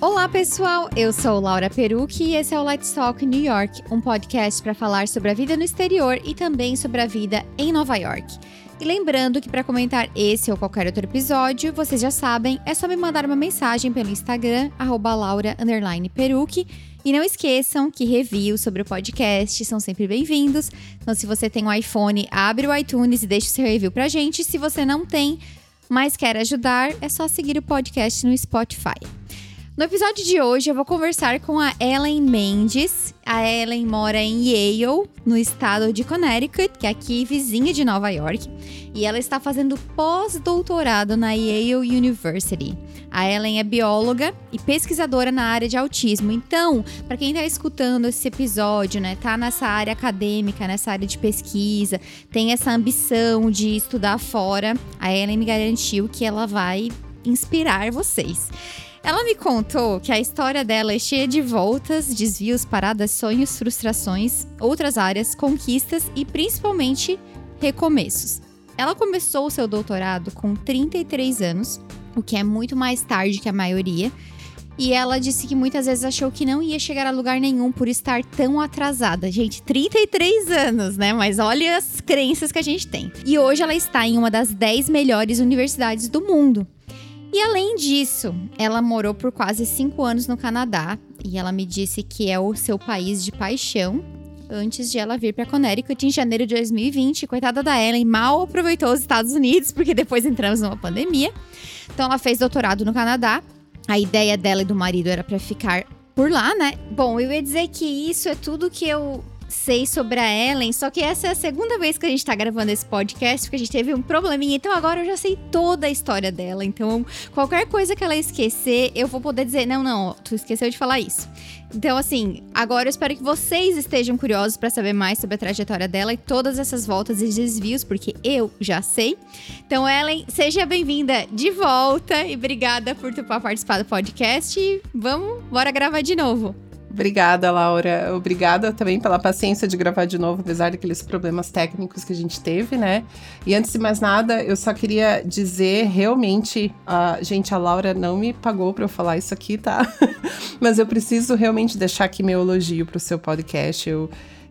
Olá pessoal, eu sou Laura Perucchi e esse é o Let's Talk New York, um podcast para falar sobre a vida no exterior e também sobre a vida em Nova York. E lembrando que para comentar esse ou qualquer outro episódio, vocês já sabem, é só me mandar uma mensagem pelo Instagram, @laura_perucchi. E não esqueçam que reviews sobre o podcast são sempre bem-vindos. Então se você tem um iPhone, abre o iTunes e deixa o seu review pra gente. Se você não tem, mas quer ajudar, é só seguir o podcast no Spotify. No episódio de hoje eu vou conversar com a Ellen Mendes. A Ellen mora em Yale, no estado de Connecticut, que é aqui vizinha de Nova York. E ela está fazendo pós-doutorado na Yale University. A Ellen é bióloga e pesquisadora na área de autismo. Então, para quem está escutando esse episódio, né, tá nessa área acadêmica, nessa área de pesquisa, tem essa ambição de estudar fora, a Ellen me garantiu que ela vai inspirar vocês. Ela me contou que a história dela é cheia de voltas, desvios, paradas, sonhos, frustrações, outras áreas, conquistas e, principalmente, recomeços. Ela começou o seu doutorado com 33 anos, o que é muito mais tarde que a maioria, e ela disse que muitas vezes achou que não ia chegar a lugar nenhum por estar tão atrasada. Gente, 33 anos, né? Mas olha as crenças que a gente tem. E hoje ela está em uma das 10 melhores universidades do mundo. E além disso, ela morou por quase 5 anos no Canadá e ela me disse que é o seu país de paixão antes de ela vir para Connecticut em janeiro de 2020. Coitada da Ellen, mal aproveitou os Estados Unidos porque depois entramos numa pandemia. Então ela fez doutorado no Canadá. A ideia dela e do marido era para ficar por lá, né? Bom, eu ia dizer que isso é tudo que eu sei sobre a Ellen, só que essa é a segunda vez que a gente tá gravando esse podcast, porque a gente teve um probleminha, então agora eu já sei toda a história dela, então qualquer coisa que ela esquecer, eu vou poder dizer, não, tu esqueceu de falar isso. Então assim, agora eu espero que vocês estejam curiosos pra saber mais sobre a trajetória dela e todas essas voltas e desvios, porque eu já sei. Então Ellen, seja bem-vinda de volta e obrigada por tu participar do podcast e bora gravar de novo. Obrigada, Laura. Obrigada também pela paciência de gravar de novo, apesar daqueles problemas técnicos que a gente teve, né? E antes de mais nada, eu só queria dizer realmente... gente, a Laura não me pagou pra eu falar isso aqui, tá? Mas eu preciso realmente deixar aqui meu elogio pro seu podcast.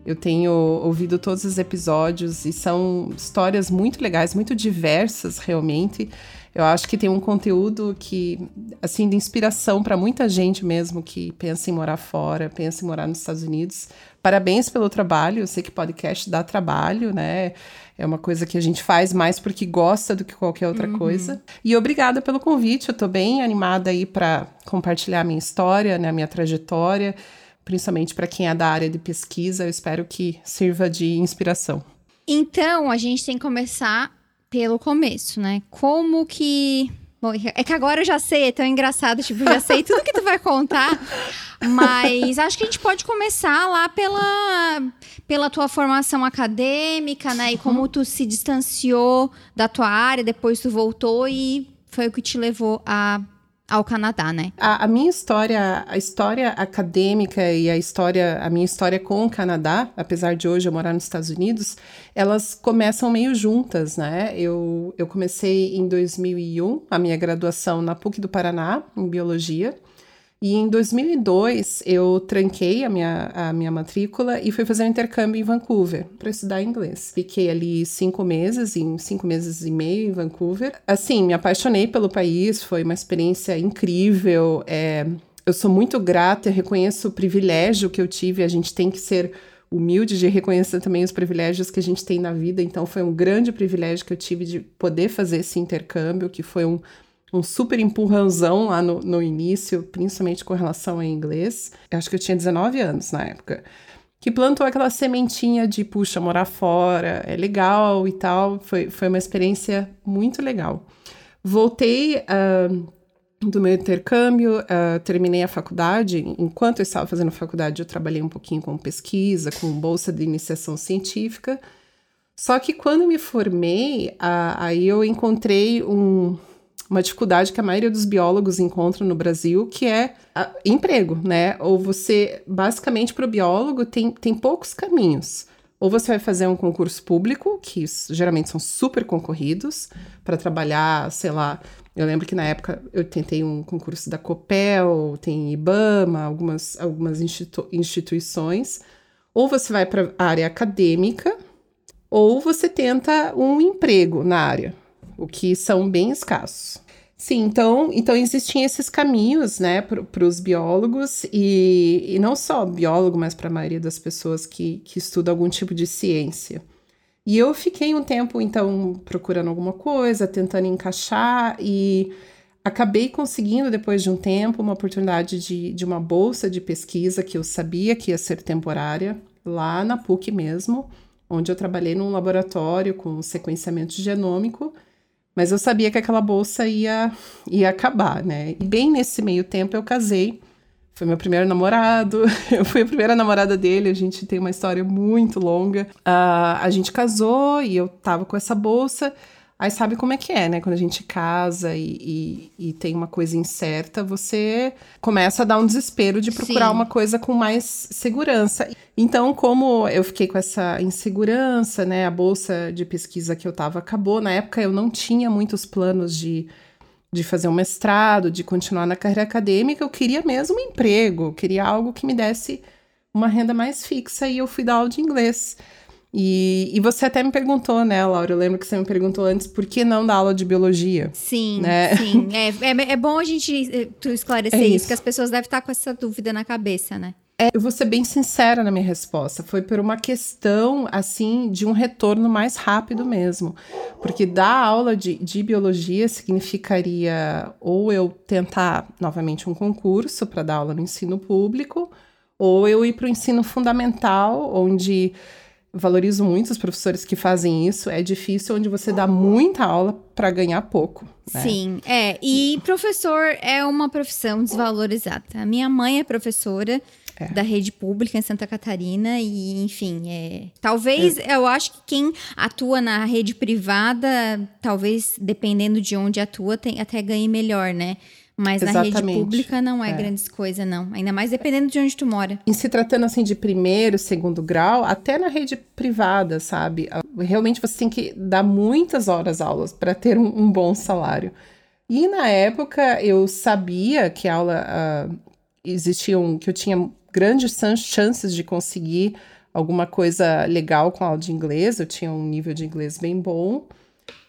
Eu tenho ouvido todos os episódios e são histórias muito legais, muito diversas realmente. Eu acho que tem um conteúdo que, assim, de inspiração para muita gente mesmo que pensa em morar fora, pensa em morar nos Estados Unidos. Parabéns pelo trabalho, eu sei que podcast dá trabalho, né? É uma coisa que a gente faz mais porque gosta do que qualquer outra coisa. E obrigada pelo convite, eu tô bem animada aí para compartilhar a minha história, né, a minha trajetória, principalmente para quem é da área de pesquisa, eu espero que sirva de inspiração. Então, a gente tem que começar pelo começo, né? Como que... Bom, é que agora eu já sei, é tão engraçado, tipo, já sei tudo que tu vai contar, mas acho que a gente pode começar lá pela tua formação acadêmica, né? E como tu se distanciou da tua área, depois tu voltou e foi o que te levou ao Canadá, né? A minha história, a história acadêmica e a minha história com o Canadá, apesar de hoje eu morar nos Estados Unidos, elas começam meio juntas, né? Eu comecei em 2001 a minha graduação na PUC do Paraná, em Biologia, e em 2002 eu tranquei a minha matrícula e fui fazer um intercâmbio em Vancouver para estudar inglês. Fiquei ali 5 meses e meio em Vancouver. Assim, me apaixonei pelo país, foi uma experiência incrível. Eu sou muito grata, eu reconheço o privilégio que eu tive, a gente tem que ser humilde de reconhecer também os privilégios que a gente tem na vida, então foi um grande privilégio que eu tive de poder fazer esse intercâmbio, que foi um super empurrãozão lá no início, principalmente com relação ao inglês. Eu acho que eu tinha 19 anos na época, que plantou aquela sementinha de, puxa, morar fora, é legal e tal. Foi uma experiência muito legal. Voltei do meu intercâmbio, terminei a faculdade. Enquanto eu estava fazendo faculdade, eu trabalhei um pouquinho com pesquisa, com bolsa de iniciação científica. Só que quando me formei, aí eu encontrei uma dificuldade que a maioria dos biólogos encontra no Brasil, que é emprego, né? Basicamente, para o biólogo, tem poucos caminhos. ou você vai fazer um concurso público, que geralmente são super concorridos, para trabalhar, sei lá, eu lembro que na época eu tentei um concurso da Copel, tem Ibama, algumas instituições, ou você vai para a área acadêmica, ou você tenta um emprego na área, o que são bem escassos. Sim, então existem esses caminhos, né, para os biólogos, e não só biólogo, mas para a maioria das pessoas que estudam algum tipo de ciência. E eu fiquei um tempo, então, procurando alguma coisa, tentando encaixar, e acabei conseguindo, depois de um tempo, uma oportunidade de uma bolsa de pesquisa que eu sabia que ia ser temporária, lá na PUC mesmo, onde eu trabalhei num laboratório com sequenciamento genômico, mas eu sabia que aquela bolsa ia acabar, né? E bem nesse meio tempo eu casei, foi meu primeiro namorado, eu fui a primeira namorada dele, a gente tem uma história muito longa. A gente casou e eu tava com essa bolsa, aí sabe como é que é, né? Quando a gente casa e tem uma coisa incerta, você começa a dar um desespero de procurar Sim. uma coisa com mais segurança. Então, como eu fiquei com essa insegurança, né, a bolsa de pesquisa que eu tava acabou, na época eu não tinha muitos planos de fazer um mestrado, de continuar na carreira acadêmica, eu queria mesmo um emprego, eu queria algo que me desse uma renda mais fixa, e eu fui dar aula de inglês. E você até me perguntou, né, Laura? Eu lembro que você me perguntou antes, por que não dar aula de biologia? Sim, né? Sim. É bom a gente esclarecer isso, que as pessoas devem estar com essa dúvida na cabeça, né? Eu vou ser bem sincera na minha resposta. Foi por uma questão, assim, de um retorno mais rápido mesmo. Porque dar aula de biologia significaria ou eu tentar novamente um concurso para dar aula no ensino público, ou eu ir para o ensino fundamental, onde... valorizo muito os professores que fazem isso. É difícil, onde você dá muita aula para ganhar pouco, né? Sim, e professor é uma profissão desvalorizada. A minha mãe é professora da rede pública em Santa Catarina e, enfim, talvez, eu acho que quem atua na rede privada, talvez, dependendo de onde atua, até ganhe melhor, né? Mas Exatamente. Na rede pública não é grandes coisas, não. Ainda mais dependendo de onde tu mora. E se tratando, assim, de primeiro, segundo grau, até na rede privada, sabe? Realmente você tem que dar muitas horas aulas para ter um bom salário. E na época eu sabia que a aula que eu tinha grandes chances de conseguir alguma coisa legal com a aula de inglês. Eu tinha um nível de inglês bem bom.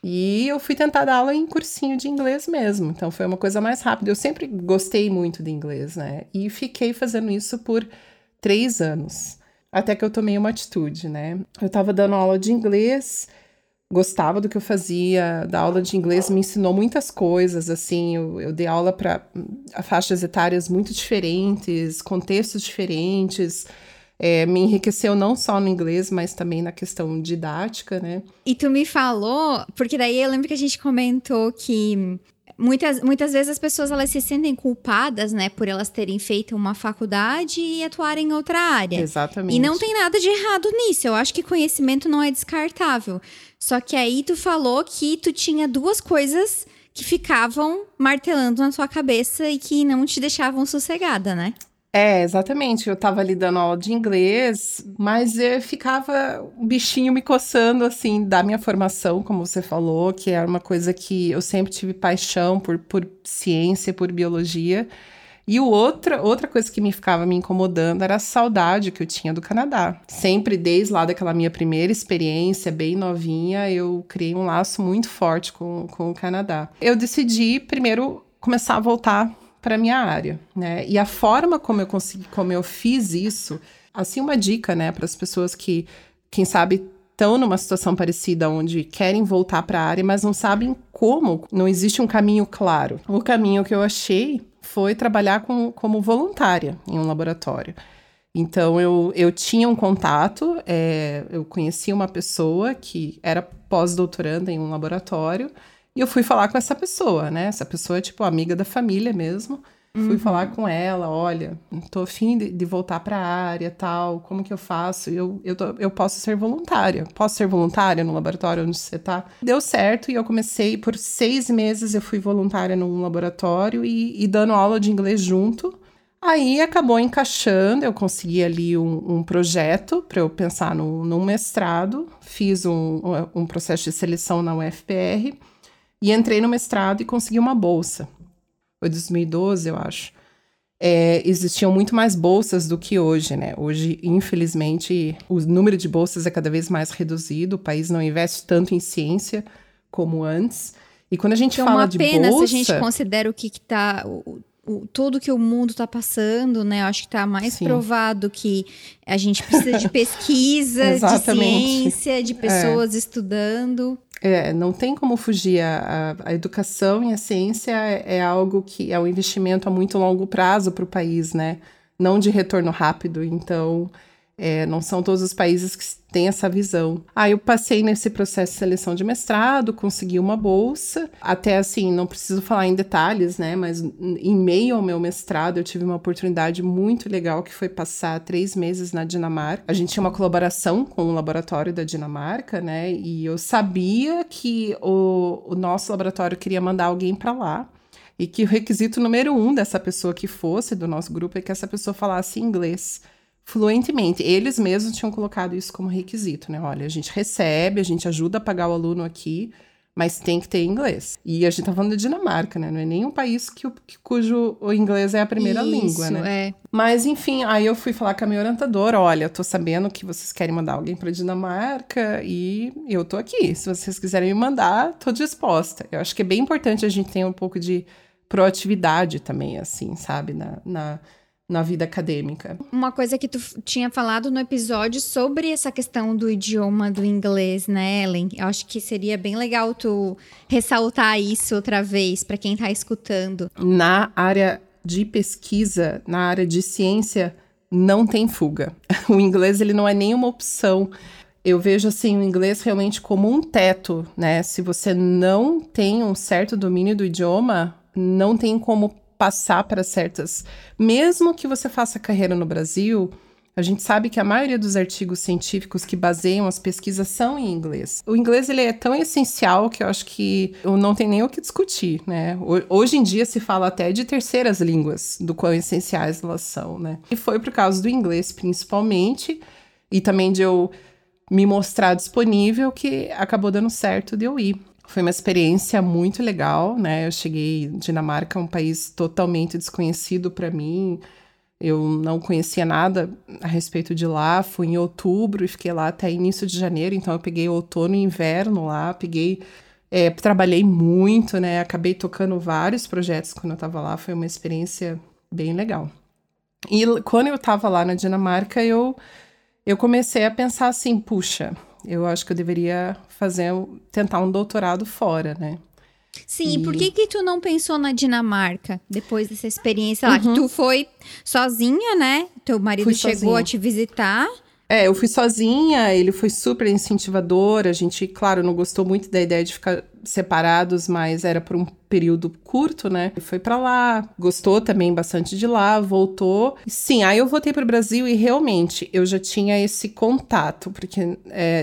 E eu fui tentar dar aula em cursinho de inglês mesmo, então foi uma coisa mais rápida. Eu sempre gostei muito de inglês, né? E fiquei fazendo isso por 3 anos, até que eu tomei uma atitude, né? Eu tava dando aula de inglês, gostava do que eu fazia, da aula de inglês me ensinou muitas coisas, assim, eu dei aula para faixas etárias muito diferentes, contextos diferentes... me enriqueceu não só no inglês, mas também na questão didática, né? E tu me falou, porque daí eu lembro que a gente comentou que muitas vezes as pessoas elas se sentem culpadas, né? Por elas terem feito uma faculdade e atuarem em outra área. Exatamente. E não tem nada de errado nisso. Eu acho que conhecimento não é descartável. Só que aí tu falou que tu tinha 2 coisas... que ficavam martelando na tua cabeça e que não te deixavam sossegada, né? Exatamente, eu tava ali dando aula de inglês, mas eu ficava um bichinho me coçando, assim, da minha formação, como você falou, que era uma coisa que eu sempre tive paixão por ciência, por biologia, e outra coisa que me ficava me incomodando era a saudade que eu tinha do Canadá. Sempre, desde lá daquela minha primeira experiência, bem novinha, eu criei um laço muito forte com o Canadá. Eu decidi, primeiro, começar a voltar para minha área, né? E a forma como eu consegui, como eu fiz isso, assim, uma dica, né, para as pessoas que, quem sabe, estão numa situação parecida, onde querem voltar para a área, mas não sabem como, não existe um caminho claro. O caminho que eu achei foi trabalhar como voluntária em um laboratório. Então, eu tinha um contato, eu conheci uma pessoa que era pós-doutoranda em um laboratório. E eu fui falar com essa pessoa, né? Essa pessoa é, tipo, amiga da família mesmo. Uhum. Fui falar com ela, olha, tô afim de voltar pra área, tal, como que eu faço? Eu posso ser voluntária. Posso ser voluntária no laboratório onde você tá? Deu certo e eu comecei, por 6 meses eu fui voluntária num laboratório e dando aula de inglês junto. Aí acabou encaixando, eu consegui ali um projeto para eu pensar num mestrado, fiz um processo de seleção na UFPR e entrei no mestrado e consegui uma bolsa. Foi 2012, eu acho. Existiam muito mais bolsas do que hoje, né? Hoje, infelizmente, o número de bolsas é cada vez mais reduzido, o país não investe tanto em ciência como antes. E quando a gente fala de bolsa... É uma pena se a gente considera o que está... Tudo que o mundo está passando, né? Eu acho que está mais Sim. provado que a gente precisa de pesquisa, de ciência, de pessoas estudando. Não tem como fugir. A educação e a ciência é algo que é um investimento a muito longo prazo para o país, né? Não de retorno rápido. Então, não são todos os países que têm essa visão. Eu passei nesse processo de seleção de mestrado, consegui uma bolsa. Até assim, não preciso falar em detalhes, né? Mas em meio ao meu mestrado, eu tive uma oportunidade muito legal que foi passar 3 meses na Dinamarca. A gente tinha uma colaboração com o laboratório da Dinamarca, né? E eu sabia que o nosso laboratório queria mandar alguém para lá. E que o requisito número 1 dessa pessoa que fosse do nosso grupo é que essa pessoa falasse inglês fluentemente. Eles mesmos tinham colocado isso como requisito, né? Olha, a gente recebe, a gente ajuda a pagar o aluno aqui, mas tem que ter inglês. E a gente tá falando da Dinamarca, né? Não é nenhum país cujo o inglês é a primeira língua, né? Mas, enfim, aí eu fui falar com a minha orientadora, olha, eu tô sabendo que vocês querem mandar alguém pra Dinamarca e eu tô aqui. Se vocês quiserem me mandar, tô disposta. Eu acho que é bem importante a gente ter um pouco de proatividade também, assim, sabe? Na vida acadêmica. Uma coisa que tu tinha falado no episódio sobre essa questão do idioma do inglês, né, Ellen? Eu acho que seria bem legal tu ressaltar isso outra vez para quem tá escutando. Na área de pesquisa, na área de ciência, não tem fuga. O inglês, ele não é nenhuma opção. Eu vejo, assim, o inglês realmente como um teto, né? Se você não tem um certo domínio do idioma, não tem como passar para certas... Mesmo que você faça carreira no Brasil, a gente sabe que a maioria dos artigos científicos que baseiam as pesquisas são em inglês. O inglês, ele é tão essencial que eu acho que não tem nem o que discutir, né? Hoje em dia se fala até de terceiras línguas, do quão essenciais elas são, né? E foi por causa do inglês, principalmente, e também de eu me mostrar disponível, que acabou dando certo de eu ir. Foi uma experiência muito legal, né? Eu cheguei em Dinamarca, um país totalmente desconhecido para mim. Eu não conhecia nada a respeito de lá. Fui em outubro e fiquei lá até início de janeiro. Então, eu peguei outono e inverno lá. Trabalhei muito, né? Acabei tocando vários projetos quando eu estava lá. Foi uma experiência bem legal. E quando eu estava lá na Dinamarca, eu comecei a pensar assim, puxa... Eu acho que eu deveria tentar um doutorado fora, né? Sim, por que tu não pensou na Dinamarca depois dessa experiência lá? Que tu foi sozinha, né? Teu marido chegou a te visitar. Eu fui sozinha, ele foi super incentivador. A gente, claro, não gostou muito da ideia de ficar separados, mas era por um período curto, né? Ele foi pra lá, gostou também bastante de lá, voltou. Sim, aí eu voltei pro Brasil e realmente eu já tinha esse contato, porque,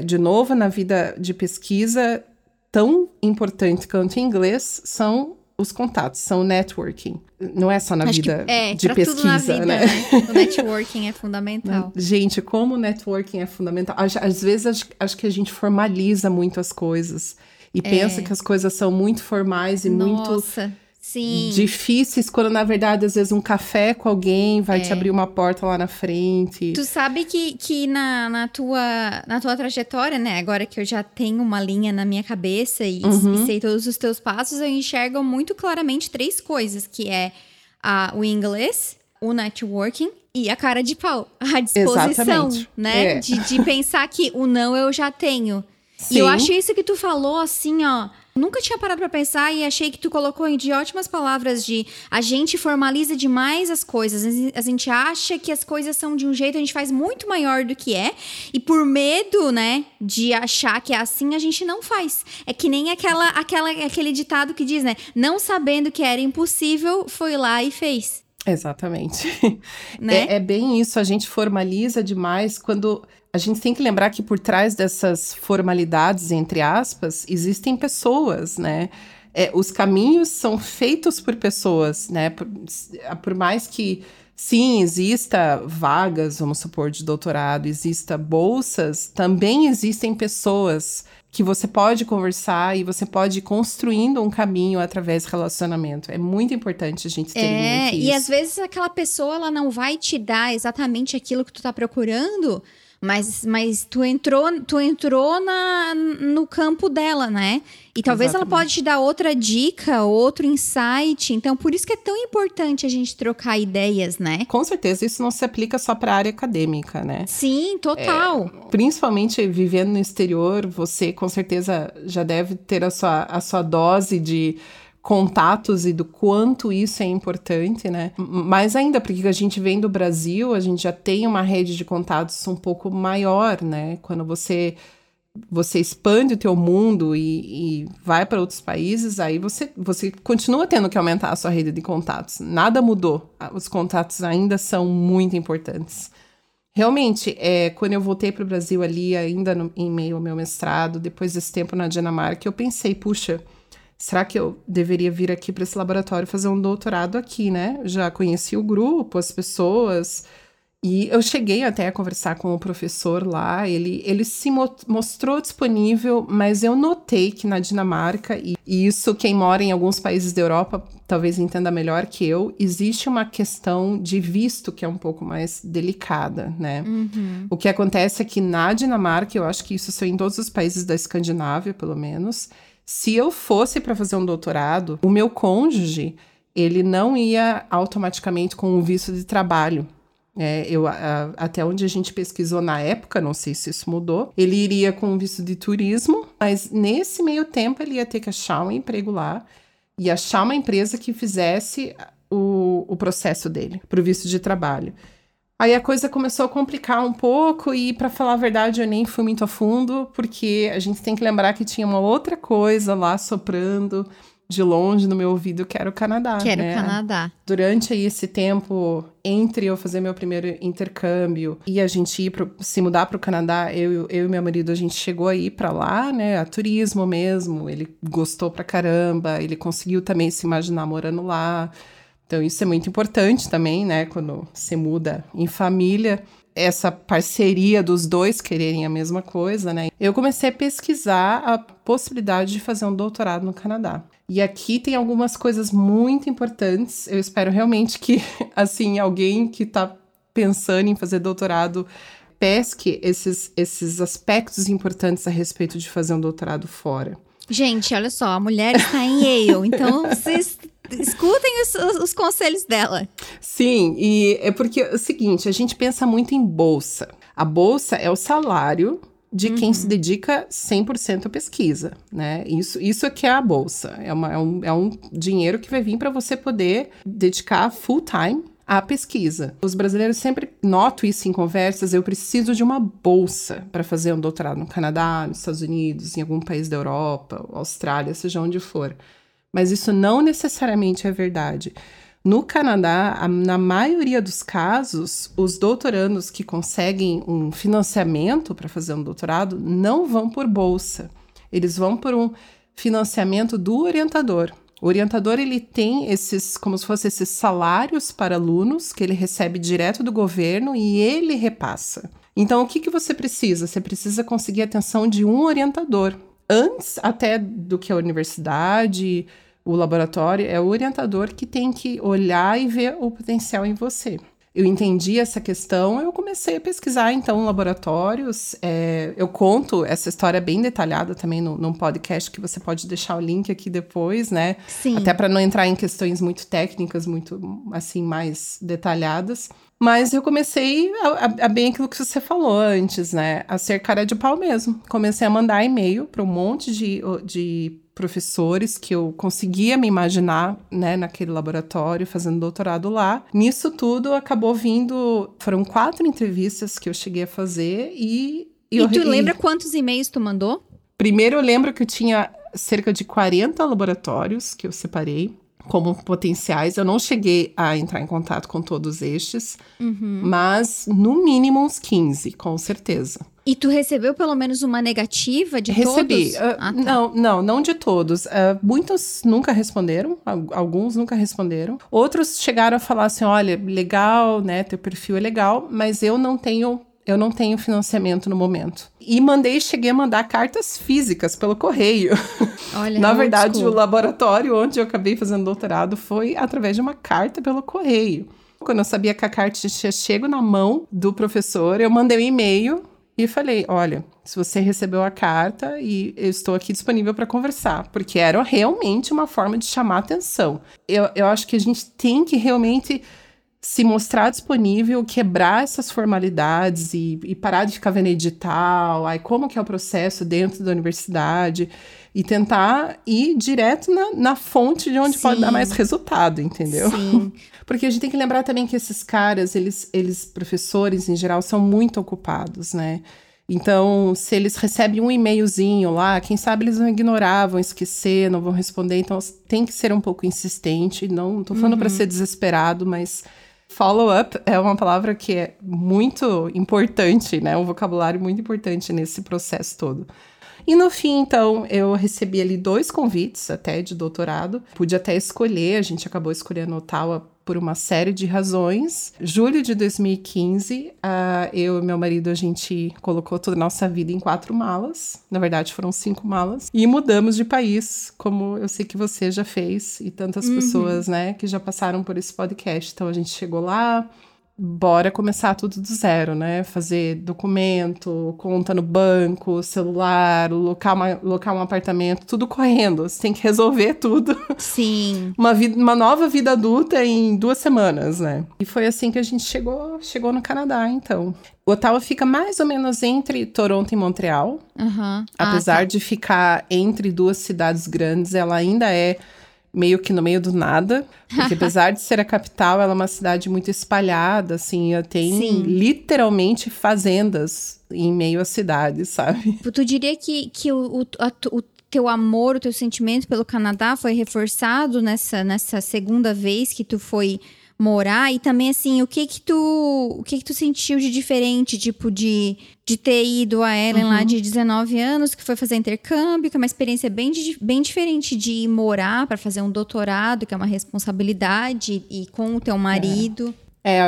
de novo, na vida de pesquisa, tão importante quanto em inglês, são os contatos, são networking. Não é só na vida de pesquisa, tudo na vida, né? O networking é fundamental. Gente, como o networking é fundamental. Às vezes, acho que a gente formaliza muito as coisas. E pensa que as coisas são muito formais e muito sim. difíceis, quando na verdade, às vezes, um café com alguém vai te abrir uma porta lá na frente. Tu sabe que na tua trajetória, né? Agora que eu já tenho uma linha na minha cabeça e sei todos os teus passos, eu enxergo muito claramente 3 coisas, que é o inglês, o networking e a cara de pau, a disposição, exatamente. Né? De pensar que o não eu já tenho. Sim. E eu achei isso que tu falou, assim, ó... Nunca tinha parado pra pensar e achei que tu colocou de ótimas palavras de... A gente formaliza demais as coisas. A gente acha que as coisas são de um jeito, a gente faz muito maior do que é. E por medo, né, de achar que é assim, a gente não faz. É que nem aquele ditado que diz, né? Não sabendo que era impossível, foi lá e fez. Exatamente. Né? É bem isso, a gente formaliza demais quando... A gente tem que lembrar que por trás dessas formalidades, entre aspas, existem pessoas, né? Os caminhos são feitos por pessoas, né? Por mais que sim, exista vagas, vamos supor, de doutorado, exista bolsas, também existem pessoas que você pode conversar e você pode ir construindo um caminho através do relacionamento. É muito importante a gente ter em mente isso. E às vezes aquela pessoa, ela não vai te dar exatamente aquilo que tu tá procurando, mas tu entrou no campo dela, né? E talvez exatamente. Ela pode te dar outra dica, outro insight. Então, por isso que é tão importante a gente trocar ideias, né? Com certeza, isso não se aplica só para a área acadêmica, né? Sim, total. Principalmente vivendo no exterior, você com certeza já deve ter a sua dose de contatos e do quanto isso é importante, né? Mas ainda, porque a gente vem do Brasil, a gente já tem uma rede de contatos um pouco maior, né? Quando você expande o teu mundo e vai para outros países, aí você continua tendo que aumentar a sua rede de contatos. Nada mudou. Os contatos ainda são muito importantes. Realmente, quando eu voltei para o Brasil ali, ainda em meio ao meu mestrado, depois desse tempo na Dinamarca, eu pensei, puxa, será que eu deveria vir aqui para esse laboratório fazer um doutorado aqui, né? Já conheci o grupo, as pessoas, e eu cheguei até a conversar com o professor lá, ele se mostrou disponível, mas eu notei que na Dinamarca, e isso quem mora em alguns países da Europa talvez entenda melhor que eu, existe uma questão de visto que é um pouco mais delicada, né? Uhum. O que acontece é que na Dinamarca, eu acho que isso é em todos os países da Escandinávia, pelo menos, se eu fosse para fazer um doutorado, o meu cônjuge, ele não ia automaticamente com um visto de trabalho. Até onde a gente pesquisou na época, não sei se isso mudou, ele iria com um visto de turismo, mas nesse meio tempo ele ia ter que achar um emprego lá e achar uma empresa que fizesse o processo dele para o visto de trabalho. Aí a coisa começou a complicar um pouco e, para falar a verdade, eu nem fui muito a fundo, porque a gente tem que lembrar que tinha uma outra coisa lá soprando de longe no meu ouvido, que era o Canadá. Que era o Canadá. Durante aí esse tempo, entre eu fazer meu primeiro intercâmbio e a gente ir se mudar para o Canadá, eu e meu marido, a gente chegou aí para lá, né, a turismo mesmo, ele gostou pra caramba, ele conseguiu também se imaginar morando lá. Então, isso é muito importante também, né? Quando se muda em família, essa parceria dos dois quererem a mesma coisa, né? Eu comecei a pesquisar a possibilidade de fazer um doutorado no Canadá. E aqui tem algumas coisas muito importantes. Eu espero realmente que, assim, alguém que está pensando em fazer doutorado pesque esses aspectos importantes a respeito de fazer um doutorado fora. Gente, olha só, a mulher está em Yale, então vocês escutem os conselhos dela. Sim, e é porque é o seguinte, a gente pensa muito em bolsa. A bolsa é o salário de quem se dedica 100% à pesquisa, né? Isso que é a bolsa, é um dinheiro que vai vir para você poder dedicar full time à pesquisa. Os brasileiros sempre notam isso em conversas, eu preciso de uma bolsa para fazer um doutorado no Canadá, nos Estados Unidos, em algum país da Europa, Austrália, seja onde for. Mas isso não necessariamente é verdade. No Canadá, na maioria dos casos, os doutorandos que conseguem um financiamento para fazer um doutorado não vão por bolsa. Eles vão por um financiamento do orientador. O orientador, ele tem esses, como se fossem esses salários para alunos que ele recebe direto do governo e ele repassa. Então, o que você precisa? Você precisa conseguir a atenção de um orientador. Antes até do que a universidade, o laboratório, é o orientador que tem que olhar e ver o potencial em você. Eu entendi essa questão, eu comecei a pesquisar, então, laboratórios. Eu conto essa história bem detalhada também num podcast, que você pode deixar o link aqui depois, né? Sim. Até para não entrar em questões muito técnicas, muito, assim, mais detalhadas. Mas eu comecei a bem aquilo que você falou antes, né? A ser cara de pau mesmo. Comecei a mandar e-mail para um monte de professores que eu conseguia me imaginar, né, naquele laboratório, fazendo doutorado lá. Nisso tudo, acabou vindo... Foram 4 entrevistas que eu cheguei a fazer e tu lembra quantos e-mails tu mandou? Primeiro, eu lembro que eu tinha cerca de 40 laboratórios que eu separei como potenciais. Eu não cheguei a entrar em contato com todos estes, mas no mínimo uns 15, com certeza. E tu recebeu pelo menos uma negativa de todos? Recebi. Ah, tá. Não de todos. Muitos nunca responderam, alguns nunca responderam. Outros chegaram a falar assim, olha, legal, né, teu perfil é legal, mas eu não tenho financiamento no momento. E cheguei a mandar cartas físicas pelo correio. Olha, na verdade, o laboratório onde eu acabei fazendo doutorado foi através de uma carta pelo correio. Quando eu sabia que a carta tinha chego na mão do professor, eu mandei um e-mail e falei, olha, se você recebeu a carta, e eu estou aqui disponível para conversar. Porque era realmente uma forma de chamar atenção. Eu acho que a gente tem que realmente se mostrar disponível, quebrar essas formalidades e parar de ficar vendo edital, aí como que é o processo dentro da universidade, e tentar ir direto na fonte de onde pode dar mais resultado, entendeu? Sim. Porque a gente tem que lembrar também que esses caras, eles professores em geral, são muito ocupados, né? Então, se eles recebem um e-mailzinho lá, quem sabe eles vão ignorar, vão esquecer, não vão responder. Então, tem que ser um pouco insistente. Não tô falando para ser desesperado, mas follow-up é uma palavra que é muito importante, né? Um vocabulário muito importante nesse processo todo. E no fim, então, eu recebi ali 2 convites até de doutorado. Pude até escolher, a gente acabou escolhendo Ottawa por uma série de razões. Julho de 2015, eu e meu marido, a gente colocou toda a nossa vida em 4 malas. Na verdade, foram 5 malas. E mudamos de país, como eu sei que você já fez. E tantas pessoas, né, que já passaram por esse podcast. Então, a gente chegou lá. Bora começar tudo do zero, né? Fazer documento, conta no banco, celular, locar um apartamento, tudo correndo. Você tem que resolver tudo. Sim. Uma nova vida adulta em 2 semanas, né? E foi assim que a gente chegou no Canadá, então. O Ottawa fica mais ou menos entre Toronto e Montreal. Uhum. Apesar de ficar entre 2 cidades grandes, ela ainda é meio que no meio do nada, porque apesar de ser a capital, ela é uma cidade muito espalhada, assim, tem literalmente fazendas em meio à cidade, sabe? Tu diria que o teu amor, o teu sentimento pelo Canadá foi reforçado nessa segunda vez que tu foi morar? E também, assim, o que tu sentiu de diferente, tipo, de ter ido a Ellen lá de 19 anos, que foi fazer intercâmbio, que é uma experiência bem diferente de ir morar para fazer um doutorado, que é uma responsabilidade, e com o teu marido.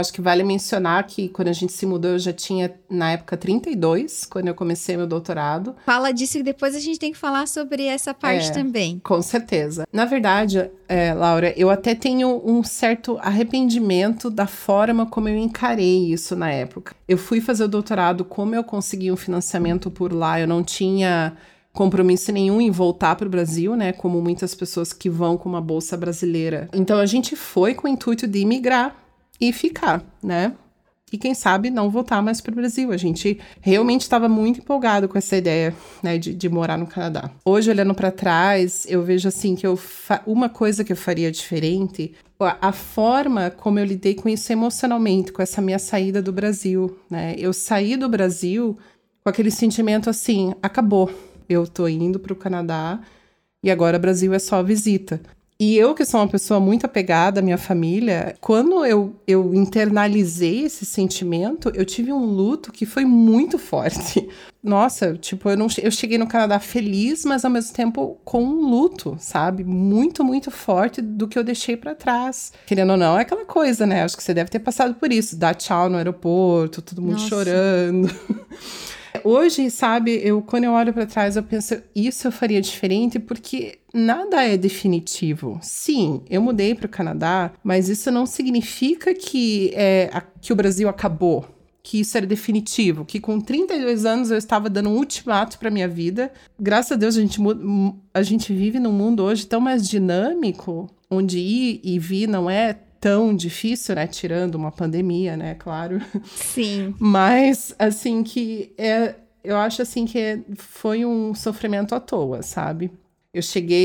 Acho que vale mencionar que quando a gente se mudou, eu já tinha, na época, 32, quando eu comecei meu doutorado. Fala disso e depois a gente tem que falar sobre essa parte também. Com certeza. Na verdade, Laura, eu até tenho um certo arrependimento da forma como eu encarei isso na época. Eu fui fazer o doutorado, como eu consegui um financiamento por lá, eu não tinha compromisso nenhum em voltar para o Brasil, né? Como muitas pessoas que vão com uma bolsa brasileira. Então, a gente foi com o intuito de imigrar e ficar, né? E quem sabe não voltar mais para o Brasil. A gente realmente estava muito empolgado com essa ideia, né, de morar no Canadá. Hoje, olhando para trás, eu vejo assim que uma coisa que eu faria diferente, a forma como eu lidei com isso emocionalmente, com essa minha saída do Brasil, né? Eu saí do Brasil com aquele sentimento assim, acabou. Eu tô indo para o Canadá e agora o Brasil é só visita. E eu, que sou uma pessoa muito apegada à minha família, quando eu internalizei esse sentimento, eu tive um luto que foi muito forte. Nossa, tipo, eu cheguei no Canadá feliz, mas ao mesmo tempo com um luto, sabe? Muito, muito forte do que eu deixei pra trás. Querendo ou não, é aquela coisa, né? Acho que você deve ter passado por isso. Dar tchau no aeroporto, todo mundo chorando. Hoje, sabe, quando eu olho para trás, eu penso, isso eu faria diferente, porque nada é definitivo. Sim, eu mudei para o Canadá, mas isso não significa que o Brasil acabou, que isso era definitivo, que com 32 anos eu estava dando um ultimato para minha vida. Graças a Deus, a gente vive num mundo hoje tão mais dinâmico, onde ir e vir não é tão difícil, né? Tirando uma pandemia, né? Claro. Sim. Mas, assim, eu acho, assim, que foi um sofrimento à toa, sabe? A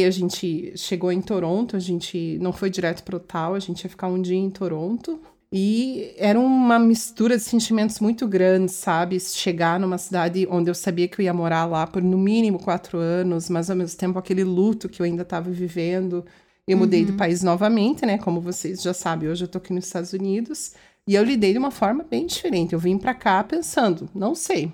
gente chegou em Toronto, a gente não foi direto pro Ottawa, a gente ia ficar um dia em Toronto. E era uma mistura de sentimentos muito grandes, sabe? Chegar numa cidade onde eu sabia que eu ia morar lá por, no mínimo, 4 anos, mas, ao mesmo tempo, aquele luto que eu ainda estava vivendo. Eu mudei de país novamente, né? Como vocês já sabem, hoje eu tô aqui nos Estados Unidos. E eu lidei de uma forma bem diferente. Eu vim pra cá pensando, não sei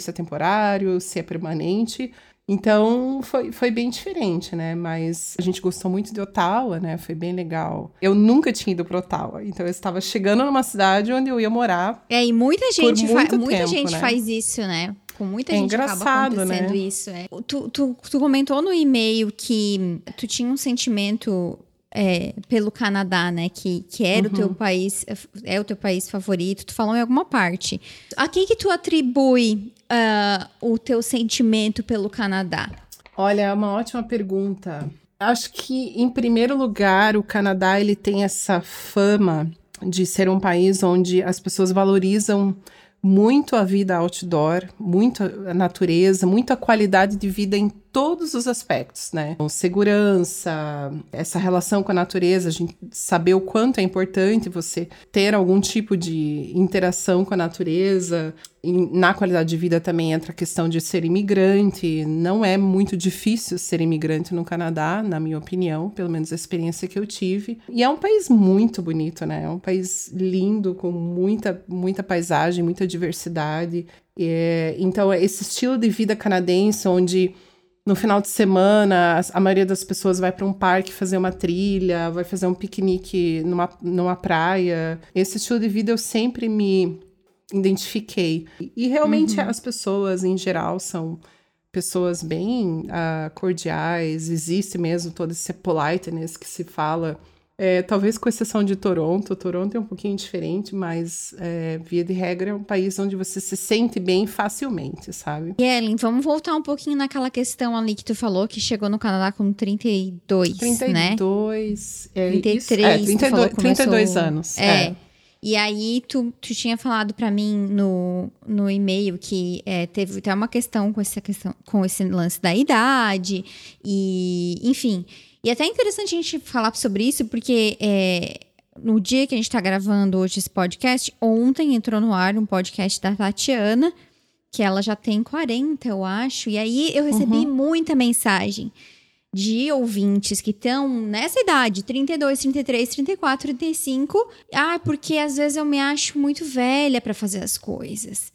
se é temporário, se é permanente. Então, foi bem diferente, né? Mas a gente gostou muito de Ottawa, né? Foi bem legal. Eu nunca tinha ido para Ottawa. Então, eu estava chegando numa cidade onde eu ia morar. É, e muita gente faz isso, né? Com muita gente acaba acontecendo isso. É. Tu comentou no e-mail que tu tinha um sentimento... pelo Canadá, né? Que era o teu país, é o teu país favorito. Tu falou em alguma parte. A que tu atribui o teu sentimento pelo Canadá? Olha, é uma ótima pergunta. Acho que, em primeiro lugar, o Canadá, ele tem essa fama de ser um país onde as pessoas valorizam muito a vida outdoor, muito a natureza, muito a qualidade de vida em todos os aspectos, né? Então, segurança, essa relação com a natureza, a gente saber o quanto é importante você ter algum tipo de interação com a natureza. E na qualidade de vida também entra a questão de ser imigrante. Não é muito difícil ser imigrante no Canadá, na minha opinião, pelo menos a experiência que eu tive. E é um país muito bonito, né? É um país lindo, com muita paisagem, muita diversidade. Então, esse estilo de vida canadense, onde no final de semana a maioria das pessoas vai para um parque fazer uma trilha, vai fazer um piquenique numa praia. Esse estilo de vida eu sempre me identifiquei. E realmente as pessoas, em geral, são pessoas bem cordiais. Existe mesmo todo esse politeness que se fala. Talvez com exceção de Toronto. Toronto é um pouquinho diferente, mas, via de regra, é um país onde você se sente bem facilmente, sabe? E, Ellen, vamos voltar um pouquinho naquela questão ali que tu falou, que chegou no Canadá com 32, né? 32 anos. E aí, tu tinha falado pra mim no e-mail que teve até uma questão com esse lance da idade, e enfim. E até é interessante a gente falar sobre isso, porque no dia que a gente tá gravando hoje esse podcast, ontem entrou no ar um podcast da Tatiana, que ela já tem 40, eu acho, e aí eu recebi muita mensagem de ouvintes que estão nessa idade, 32, 33, 34, 35. Porque às vezes eu me acho muito velha para fazer as coisas.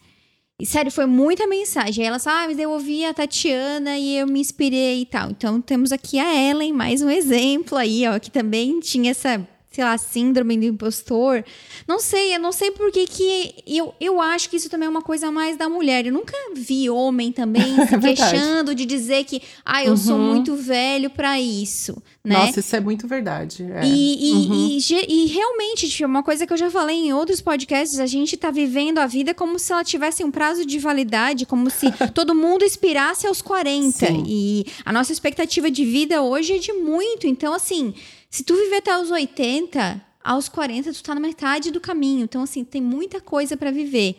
E sério, foi muita mensagem. Aí ela sabe, eu ouvi a Tatiana e eu me inspirei e tal. Então temos aqui a Ellen, mais um exemplo aí, ó, que também tinha essa, sei lá, síndrome do impostor. Eu não sei porque que... Eu acho que isso também é uma coisa mais da mulher. Eu nunca vi homem também se queixando de dizer que eu sou muito velho pra isso, né? Nossa, isso é muito verdade. E realmente, tipo, uma coisa que eu já falei em outros podcasts, a gente tá vivendo a vida como se ela tivesse um prazo de validade, como se todo mundo expirasse aos 40. Sim. E a nossa expectativa de vida hoje é de muito. Então, assim... Se tu viver até os 80, aos 40 tu tá na metade do caminho. Então, assim, tem muita coisa pra viver.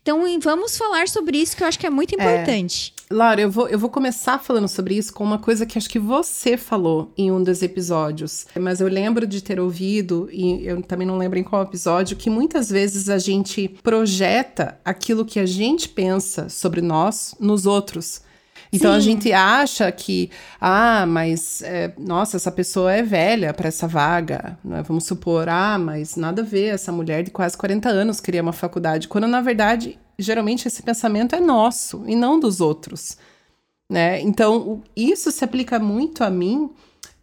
Então, vamos falar sobre isso, que eu acho que é muito importante. Laura, eu vou começar falando sobre isso com uma coisa que acho que você falou em um dos episódios. Mas eu lembro de ter ouvido, e eu também não lembro em qual episódio, que muitas vezes a gente projeta aquilo que a gente pensa sobre nós nos outros. Então, a gente acha que, essa pessoa é velha para essa vaga, né? Vamos supor, mas nada a ver, essa mulher de quase 40 anos queria uma faculdade, quando, na verdade, geralmente esse pensamento é nosso e não dos outros, né? Então, isso se aplica muito a mim,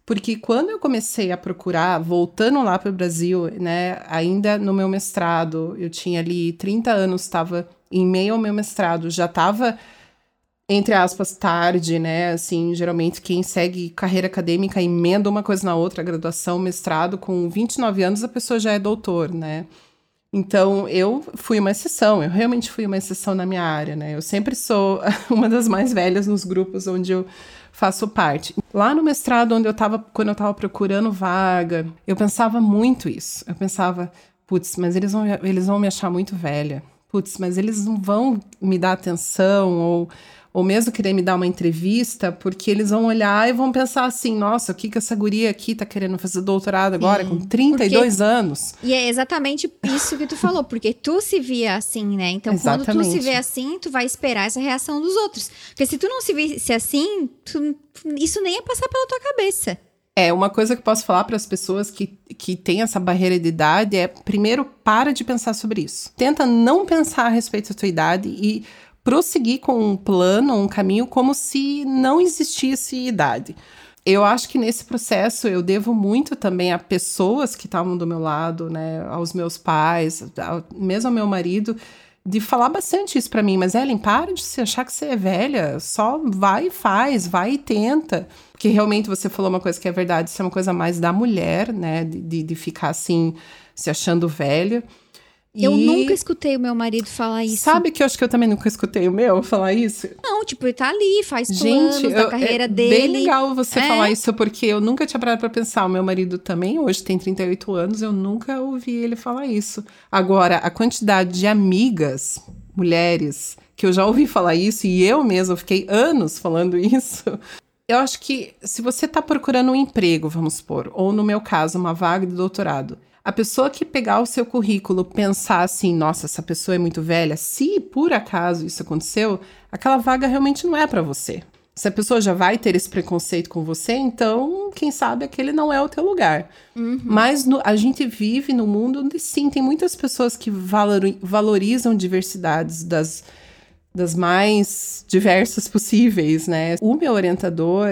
porque quando eu comecei a procurar, voltando lá para o Brasil, né, ainda no meu mestrado, eu tinha ali 30 anos, estava em meio ao meu mestrado, já estava... entre aspas, tarde, né, assim, geralmente quem segue carreira acadêmica emenda uma coisa na outra, graduação, mestrado, com 29 anos a pessoa já é doutor, né, então eu realmente fui uma exceção na minha área, né, eu sempre sou uma das mais velhas nos grupos onde eu faço parte. Lá no mestrado, quando eu tava procurando vaga, eu pensava muito isso, eu pensava, putz, mas eles vão me achar muito velha, putz, mas eles não vão me dar atenção, ou mesmo querer me dar uma entrevista, porque eles vão olhar e vão pensar assim, nossa, o que essa guria aqui tá querendo fazer doutorado agora, com 32 anos? E é exatamente isso que tu falou, porque tu se via assim, né? Então, quando tu se vê assim, tu vai esperar essa reação dos outros. Porque se tu não se visse assim, isso nem ia passar pela tua cabeça. É, uma coisa que eu posso falar para as pessoas que têm essa barreira de idade é, primeiro, para de pensar sobre isso. Tenta não pensar a respeito da tua idade e prosseguir com um plano, um caminho, como se não existisse idade. Eu acho que nesse processo eu devo muito também a pessoas que estavam do meu lado, né, aos meus pais, mesmo ao meu marido, de falar bastante isso para mim. Mas, Ellen, para de se achar que você é velha, só vai e faz, vai e tenta. Porque realmente você falou uma coisa que é verdade, isso é uma coisa mais da mulher, né, de ficar assim, se achando velha. Eu nunca escutei o meu marido falar isso. Sabe que eu acho que eu também nunca escutei o meu falar isso? Não, tipo, ele tá ali, faz planos da carreira dele. Bem legal você falar isso, porque eu nunca tinha parado pra pensar. O meu marido também, hoje tem 38 anos, eu nunca ouvi ele falar isso. Agora, a quantidade de amigas, mulheres, que eu já ouvi falar isso, e eu mesma fiquei anos falando isso. Eu acho que se você tá procurando um emprego, vamos supor, ou no meu caso, uma vaga de doutorado, a pessoa que pegar o seu currículo, pensar assim, nossa, essa pessoa é muito velha, se por acaso isso aconteceu, aquela vaga realmente não é para você. Se a pessoa já vai ter esse preconceito com você, então, quem sabe, aquele não é o teu lugar. Uhum. Mas a gente vive num mundo onde, sim, tem muitas pessoas que valorizam diversidades das mais diversas possíveis, né? O meu orientador,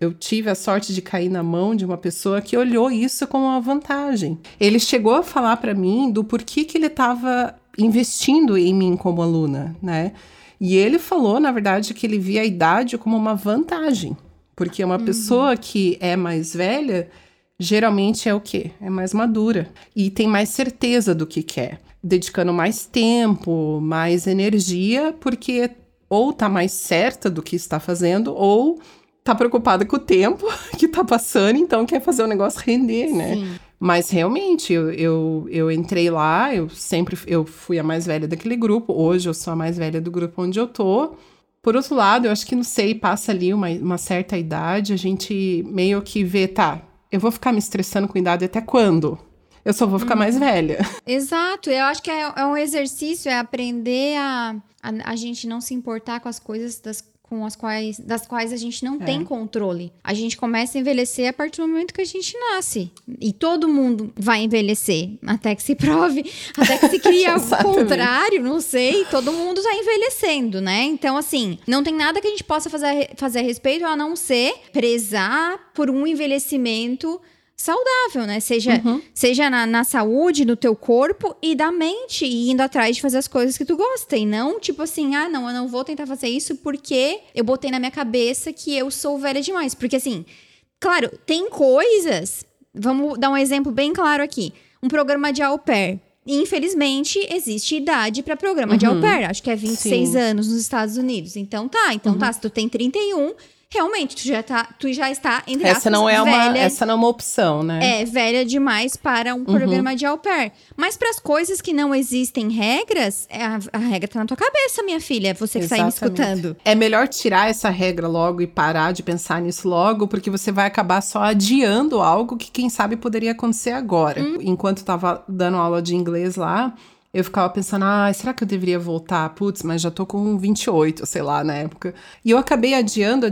eu tive a sorte de cair na mão de uma pessoa que olhou isso como uma vantagem. Ele chegou a falar para mim do porquê que ele estava investindo em mim como aluna, né? E ele falou, na verdade, que ele via a idade como uma vantagem, porque uma pessoa que é mais velha, geralmente é o quê? É mais madura e tem mais certeza do que quer, dedicando mais tempo, mais energia, porque ou tá mais certa do que está fazendo, ou tá preocupada com o tempo que tá passando, então quer fazer o negócio render, né? Sim. Mas realmente, eu entrei lá, eu fui a mais velha daquele grupo, hoje eu sou a mais velha do grupo onde eu tô. Por outro lado, eu acho que, não sei, passa ali uma certa idade, a gente meio que vê, tá, eu vou ficar me estressando com idade até quando? Eu só vou ficar mais velha. Exato. Eu acho que é um exercício, é aprender a gente não se importar com as coisas das quais a gente não tem controle. A gente começa a envelhecer a partir do momento que a gente nasce. E todo mundo vai envelhecer, até que se prove, até que se crie algo contrário, não sei. Todo mundo tá envelhecendo, né? Então, assim, não tem nada que a gente possa fazer a respeito, a não ser prezar por um envelhecimento saudável, né? Seja na saúde, no teu corpo e da mente, e indo atrás de fazer as coisas que tu gosta, e não tipo assim, ah, não, eu não vou tentar fazer isso porque eu botei na minha cabeça que eu sou velha demais, porque assim, claro, tem coisas, vamos dar um exemplo bem claro aqui, um programa de au pair, infelizmente existe idade para programa de au pair, acho que é 26 anos nos Estados Unidos, então tá, se tu tem 31... Realmente, tu já está, entre aspas, velha. Essa não é uma opção, né? É, velha demais para um programa de au pair. Mas para as coisas que não existem regras, a regra tá na tua cabeça, minha filha. Você que está aí me escutando. É melhor tirar essa regra logo e parar de pensar nisso logo, porque você vai acabar só adiando algo que, quem sabe, poderia acontecer agora. Enquanto eu tava dando aula de inglês lá, eu ficava pensando, ah, será que eu deveria voltar? Putz, mas já tô com 28, sei lá, na época. E eu acabei adiando,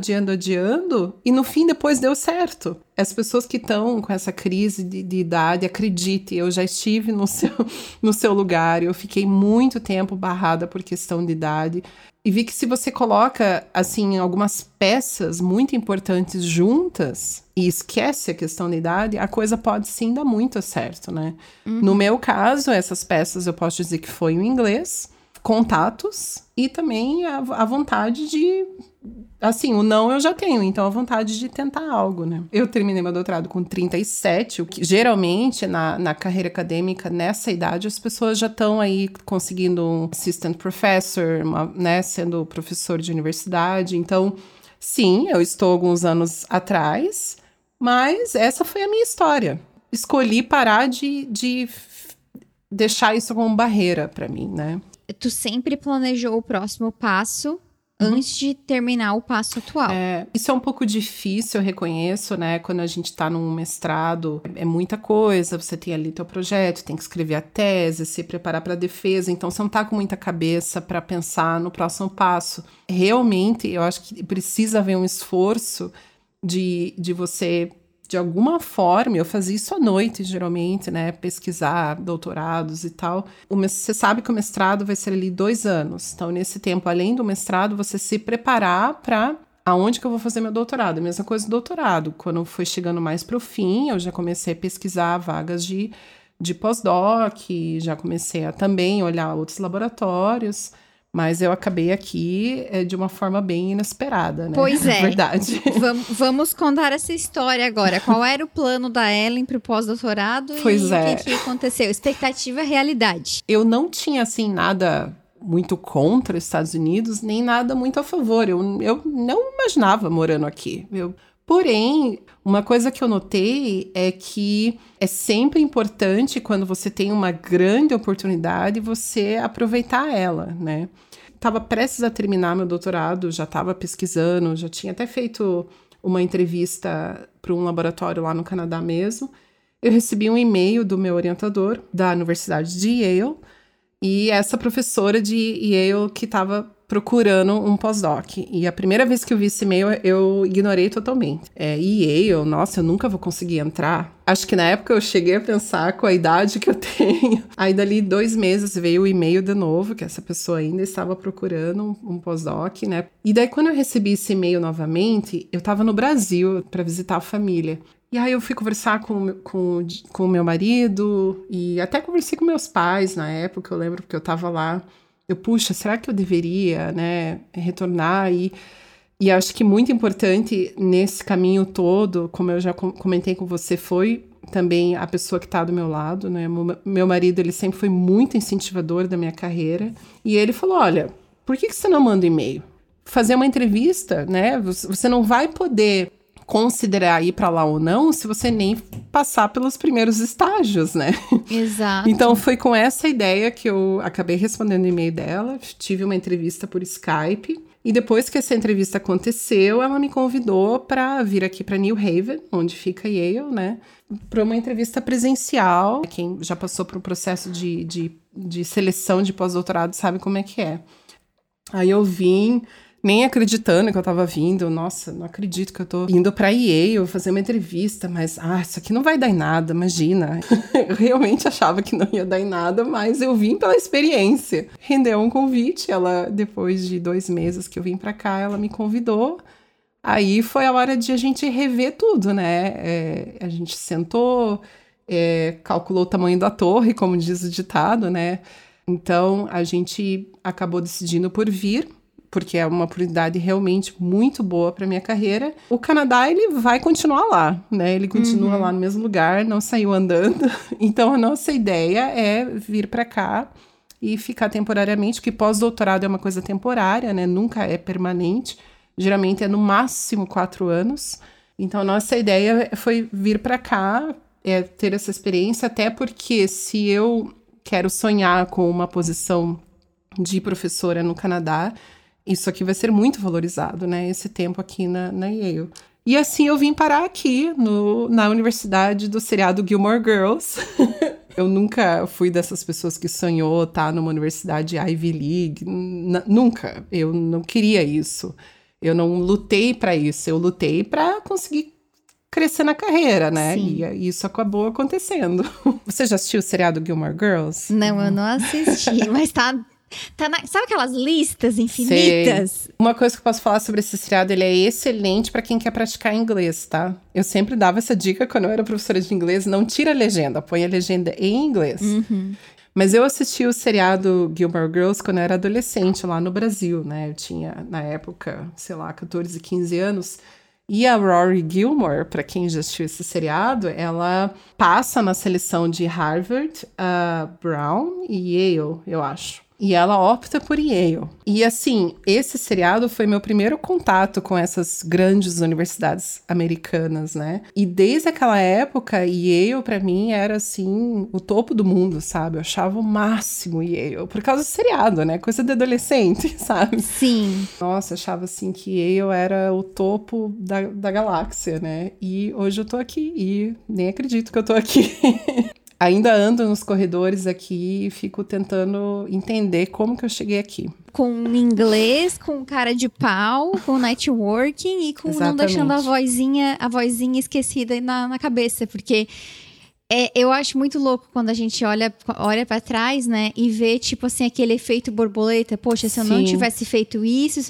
e no fim depois deu certo. As pessoas que estão com essa crise de idade, acredite, eu já estive no seu lugar, eu fiquei muito tempo barrada por questão de idade. E vi que se você coloca, assim, algumas peças muito importantes juntas e esquece a questão da idade, a coisa pode sim dar muito certo, né? No meu caso, essas peças eu posso dizer que foi o inglês, contatos e também a vontade de... Assim, o não eu já tenho, então a vontade de tentar algo, né? Eu terminei meu doutorado com 37, o que geralmente na carreira acadêmica, nessa idade, as pessoas já estão aí conseguindo um assistant professor, né, sendo professor de universidade. Então, sim, eu estou alguns anos atrás, mas essa foi a minha história. Escolhi parar de deixar isso como barreira para mim, né? Tu sempre planejou o próximo passo antes de terminar o passo atual. Isso é um pouco difícil, eu reconheço, né? Quando a gente tá num mestrado, é muita coisa, você tem ali teu projeto, tem que escrever a tese, se preparar para a defesa, então você não tá com muita cabeça para pensar no próximo passo. Realmente, eu acho que precisa haver um esforço de você de alguma forma, eu fazia isso à noite, geralmente, né? Pesquisar doutorados e tal. Você sabe que o mestrado vai ser ali 2 anos. Então, nesse tempo, além do mestrado, você se preparar para aonde que eu vou fazer meu doutorado. A mesma coisa do doutorado. Quando foi chegando mais para o fim, eu já comecei a pesquisar vagas de pós-doc, já comecei a também olhar outros laboratórios. Mas eu acabei aqui de uma forma bem inesperada, né? Pois é. Verdade. Vamos contar essa história agora. Qual era o plano da Ellen para o pós-doutorado e o que aconteceu? Expectativa, realidade. Eu não tinha, assim, nada muito contra os Estados Unidos, nem nada muito a favor. Eu não imaginava morando aqui. Porém, uma coisa que eu notei é que é sempre importante, quando você tem uma grande oportunidade, você aproveitar ela, né? Estava prestes a terminar meu doutorado, já estava pesquisando, já tinha até feito uma entrevista para um laboratório lá no Canadá mesmo. Eu recebi um e-mail do meu orientador da Universidade de Yale e essa professora de Yale que estava procurando um pós-doc. E a primeira vez que eu vi esse e-mail, eu ignorei totalmente. Eu nunca vou conseguir entrar. Acho que na época eu cheguei a pensar com a idade que eu tenho. Aí dali 2 meses veio o e-mail de novo, que essa pessoa ainda estava procurando um pós-doc, né? E daí quando eu recebi esse e-mail novamente, eu estava no Brasil para visitar a família. E aí eu fui conversar com o meu marido, e até conversei com meus pais na época, eu lembro que eu estava lá. Eu, puxa, será que eu deveria, né, retornar? E acho que muito importante nesse caminho todo, como eu já comentei com você, foi também a pessoa que está do meu lado, né? Meu marido, ele sempre foi muito incentivador da minha carreira. E ele falou, olha, por que você não manda e-mail? Fazer uma entrevista, né? Você não vai poder considerar ir para lá ou não se você nem passar pelos primeiros estágios, né? Exato. Então, foi com essa ideia que eu acabei respondendo o e-mail dela, tive uma entrevista por Skype, e depois que essa entrevista aconteceu, ela me convidou para vir aqui para New Haven, onde fica Yale, né? Para uma entrevista presencial. Quem já passou por um processo de seleção de pós-doutorado sabe como é que é. Aí eu vim, nem acreditando que eu tava vindo. Nossa, não acredito que eu tô indo pra Yale fazer uma entrevista, mas, isso aqui não vai dar em nada, imagina. Eu realmente achava que não ia dar em nada, mas eu vim pela experiência. Rendeu um convite, ela, depois de 2 meses que eu vim pra cá, ela me convidou. Aí foi a hora de a gente rever tudo, né? A gente sentou, calculou o tamanho da torre, como diz o ditado, né? Então, a gente acabou decidindo por vir, porque é uma oportunidade realmente muito boa para minha carreira. O Canadá, ele vai continuar lá, né? Ele continua lá no mesmo lugar, não saiu andando. Então, a nossa ideia é vir para cá e ficar temporariamente, porque pós-doutorado é uma coisa temporária, né? Nunca é permanente. Geralmente é no máximo 4 anos. Então, a nossa ideia foi vir para cá, ter essa experiência, até porque se eu quero sonhar com uma posição de professora no Canadá, isso aqui vai ser muito valorizado, né? Esse tempo aqui na Yale. E assim eu vim parar aqui, na universidade do seriado Gilmore Girls. Eu nunca fui dessas pessoas que sonhou estar numa universidade Ivy League. Nunca. Eu não queria isso. Eu não lutei para isso. Eu lutei para conseguir crescer na carreira, né? Sim. E isso acabou acontecendo. Você já assistiu o seriado Gilmore Girls? Não, eu não assisti, mas sabe aquelas listas infinitas? Sei. Uma coisa que eu posso falar sobre esse seriado, ele é excelente para quem quer praticar inglês, tá? Eu sempre dava essa dica quando eu era professora de inglês, não tira a legenda, põe a legenda em inglês. Mas eu assisti o seriado Gilmore Girls quando eu era adolescente lá no Brasil, né? Eu tinha, na época, 14, 15 anos. E a Rory Gilmore, para quem já assistiu esse seriado, ela passa na seleção de Harvard, Brown e Yale, eu acho. E ela opta por Yale. E assim, esse seriado foi meu primeiro contato com essas grandes universidades americanas, né? E desde aquela época, Yale pra mim era assim, o topo do mundo, sabe? Eu achava o máximo Yale, por causa do seriado, né? Coisa de adolescente, sabe? Sim. Nossa, eu achava assim que Yale era o topo da galáxia, né? E hoje eu tô aqui e nem acredito que eu tô aqui. ainda ando nos corredores aqui e fico tentando entender como que eu cheguei aqui. Com inglês, com cara de pau, com networking e com Exatamente. Não deixando a vozinha esquecida na cabeça, porque... eu acho muito louco quando a gente olha pra trás, né? E vê, tipo assim, aquele efeito borboleta. Poxa, se eu não tivesse feito isso,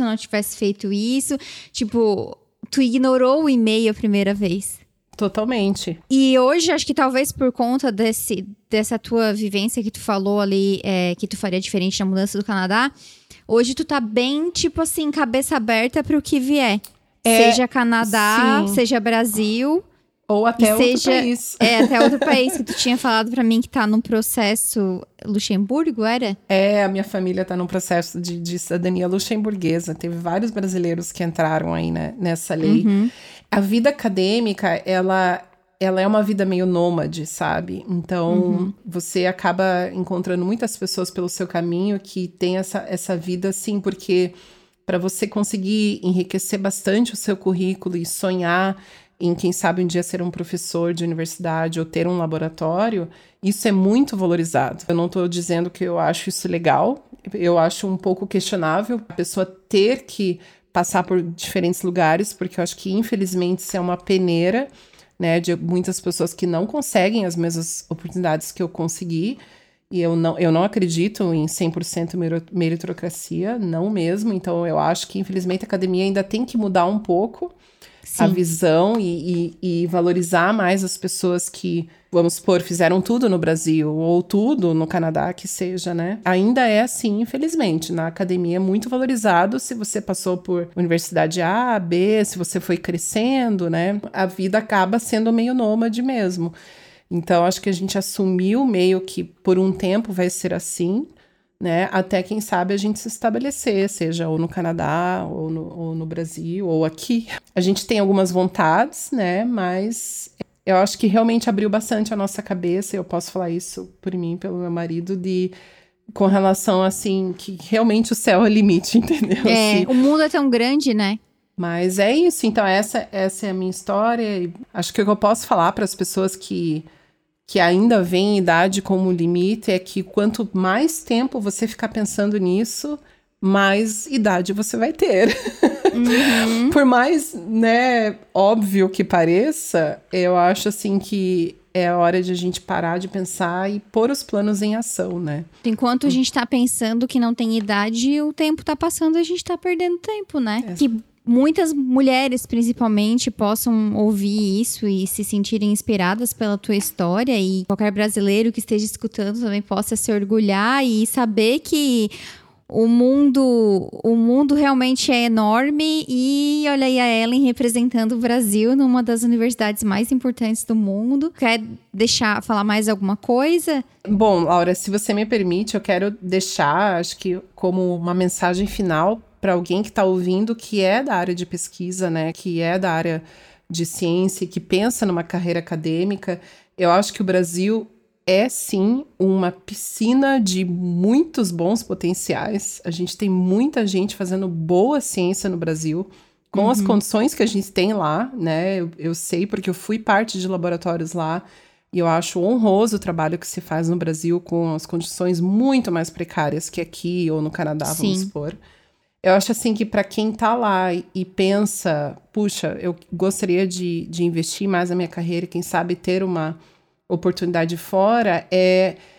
Tipo, tu ignorou o e-mail a primeira vez. Totalmente. E hoje, acho que talvez por conta dessa tua vivência que tu falou ali, que tu faria diferente na mudança do Canadá, hoje tu tá bem, tipo assim, cabeça aberta pro que vier. Seja Canadá, seja Brasil... Ou até outro país. Até outro país que tu tinha falado pra mim que tá num processo... Luxemburgo, era? A minha família tá num processo de cidadania luxemburguesa. Teve vários brasileiros que entraram aí nessa lei. Uhum. A vida acadêmica, ela é uma vida meio nômade, sabe? Então, você acaba encontrando muitas pessoas pelo seu caminho que tem essa vida, assim, porque pra você conseguir enriquecer bastante o seu currículo e sonhar... em quem sabe um dia ser um professor de universidade ou ter um laboratório, isso é muito valorizado. Eu não estou dizendo que eu acho isso legal, eu acho um pouco questionável a pessoa ter que passar por diferentes lugares, porque eu acho que, infelizmente, isso é uma peneira, né, de muitas pessoas que não conseguem as mesmas oportunidades que eu consegui, e eu não acredito em 100% meritocracia, não mesmo, então eu acho que, infelizmente, a academia ainda tem que mudar um pouco, Sim. a visão e valorizar mais as pessoas que, vamos supor, fizeram tudo no Brasil ou tudo no Canadá, que seja, né? Ainda é assim, infelizmente. Na academia é muito valorizado se você passou por universidade A, B, se você foi crescendo, né? A vida acaba sendo meio nômade mesmo. Então, acho que a gente assumiu meio que por um tempo vai ser assim, né? Até, quem sabe, a gente se estabelecer, seja ou no Canadá, ou no Brasil, ou aqui. A gente tem algumas vontades, né? Mas eu acho que realmente abriu bastante a nossa cabeça, eu posso falar isso por mim, pelo meu marido, com relação, assim, que realmente o céu é o limite, entendeu? Assim, o mundo é tão grande, né? Mas é isso, então essa é a minha história. E acho que o que eu posso falar para as pessoas que ainda vem idade como limite, é que quanto mais tempo você ficar pensando nisso, mais idade você vai ter. Uhum. Por mais, né, óbvio que pareça, eu acho, assim, que é hora de a gente parar de pensar e pôr os planos em ação, né? Enquanto a gente tá pensando que não tem idade, o tempo tá passando e a gente tá perdendo tempo, né? Que muitas mulheres, principalmente, possam ouvir isso e se sentirem inspiradas pela tua história, e qualquer brasileiro que esteja escutando também possa se orgulhar e saber que o mundo realmente é enorme. E olha aí a Ellen representando o Brasil numa das universidades mais importantes do mundo. Quer falar mais alguma coisa? Bom, Laura, se você me permite, eu quero deixar, acho que como uma mensagem final, para alguém que está ouvindo, que é da área de pesquisa, né, que é da área de ciência, que pensa numa carreira acadêmica. Eu acho que o Brasil é, sim, uma piscina de muitos bons potenciais. A gente tem muita gente fazendo boa ciência no Brasil, com as condições que a gente tem lá, né? Eu sei porque eu fui parte de laboratórios lá, e eu acho honroso o trabalho que se faz no Brasil com as condições muito mais precárias que aqui ou no Canadá, vamos supor. Eu acho, assim, que para quem tá lá e pensa, puxa, eu gostaria de investir mais na minha carreira, quem sabe ter uma oportunidade fora,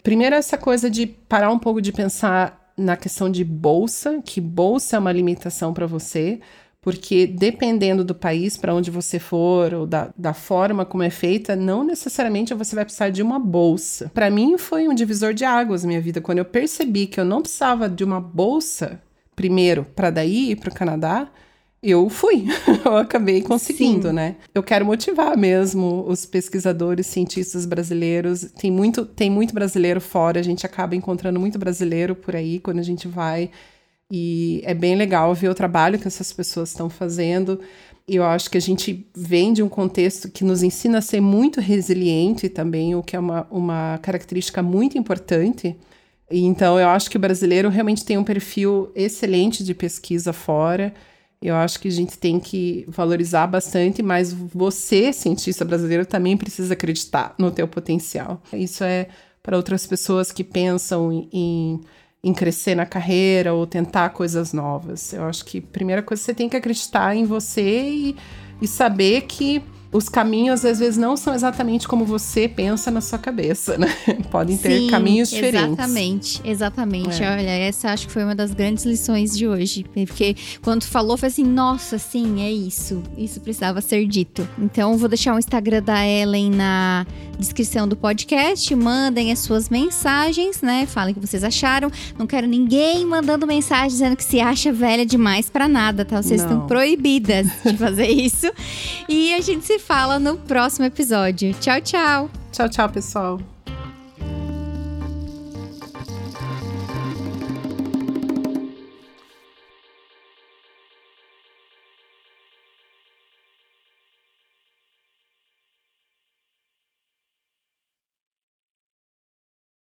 primeiro essa coisa de parar um pouco de pensar na questão de bolsa, que bolsa é uma limitação para você, porque dependendo do país para onde você for, ou da forma como é feita, não necessariamente você vai precisar de uma bolsa. Para mim foi um divisor de águas na minha vida, quando eu percebi que eu não precisava de uma bolsa, primeiro, para daí ir para o Canadá, eu fui. Eu acabei conseguindo, né? Eu quero motivar mesmo os pesquisadores, cientistas brasileiros. Tem muito brasileiro fora, a gente acaba encontrando muito brasileiro por aí quando a gente vai. E é bem legal ver o trabalho que essas pessoas estão fazendo. Eu acho que a gente vem de um contexto que nos ensina a ser muito resiliente também, o que é uma característica muito importante. Então, eu acho que o brasileiro realmente tem um perfil excelente de pesquisa fora. Eu acho que a gente tem que valorizar bastante, mas você, cientista brasileiro, também precisa acreditar no teu potencial. Isso é para outras pessoas que pensam em crescer na carreira ou tentar coisas novas. Eu acho que a primeira coisa, você tem que acreditar em você e saber que os caminhos, às vezes, não são exatamente como você pensa na sua cabeça, né? Podem ter caminhos diferentes. Exatamente, exatamente. É. Olha, essa acho que foi uma das grandes lições de hoje. Porque quando tu falou, foi assim, nossa, sim, é isso. Isso precisava ser dito. Então, vou deixar o Instagram da Ellen na descrição do podcast. Mandem as suas mensagens, né? Falem o que vocês acharam. Não quero ninguém mandando mensagem dizendo que se acha velha demais pra nada, tá? Vocês estão proibidas de fazer isso. E a gente se fala no próximo episódio. Tchau, tchau. Tchau, tchau, pessoal.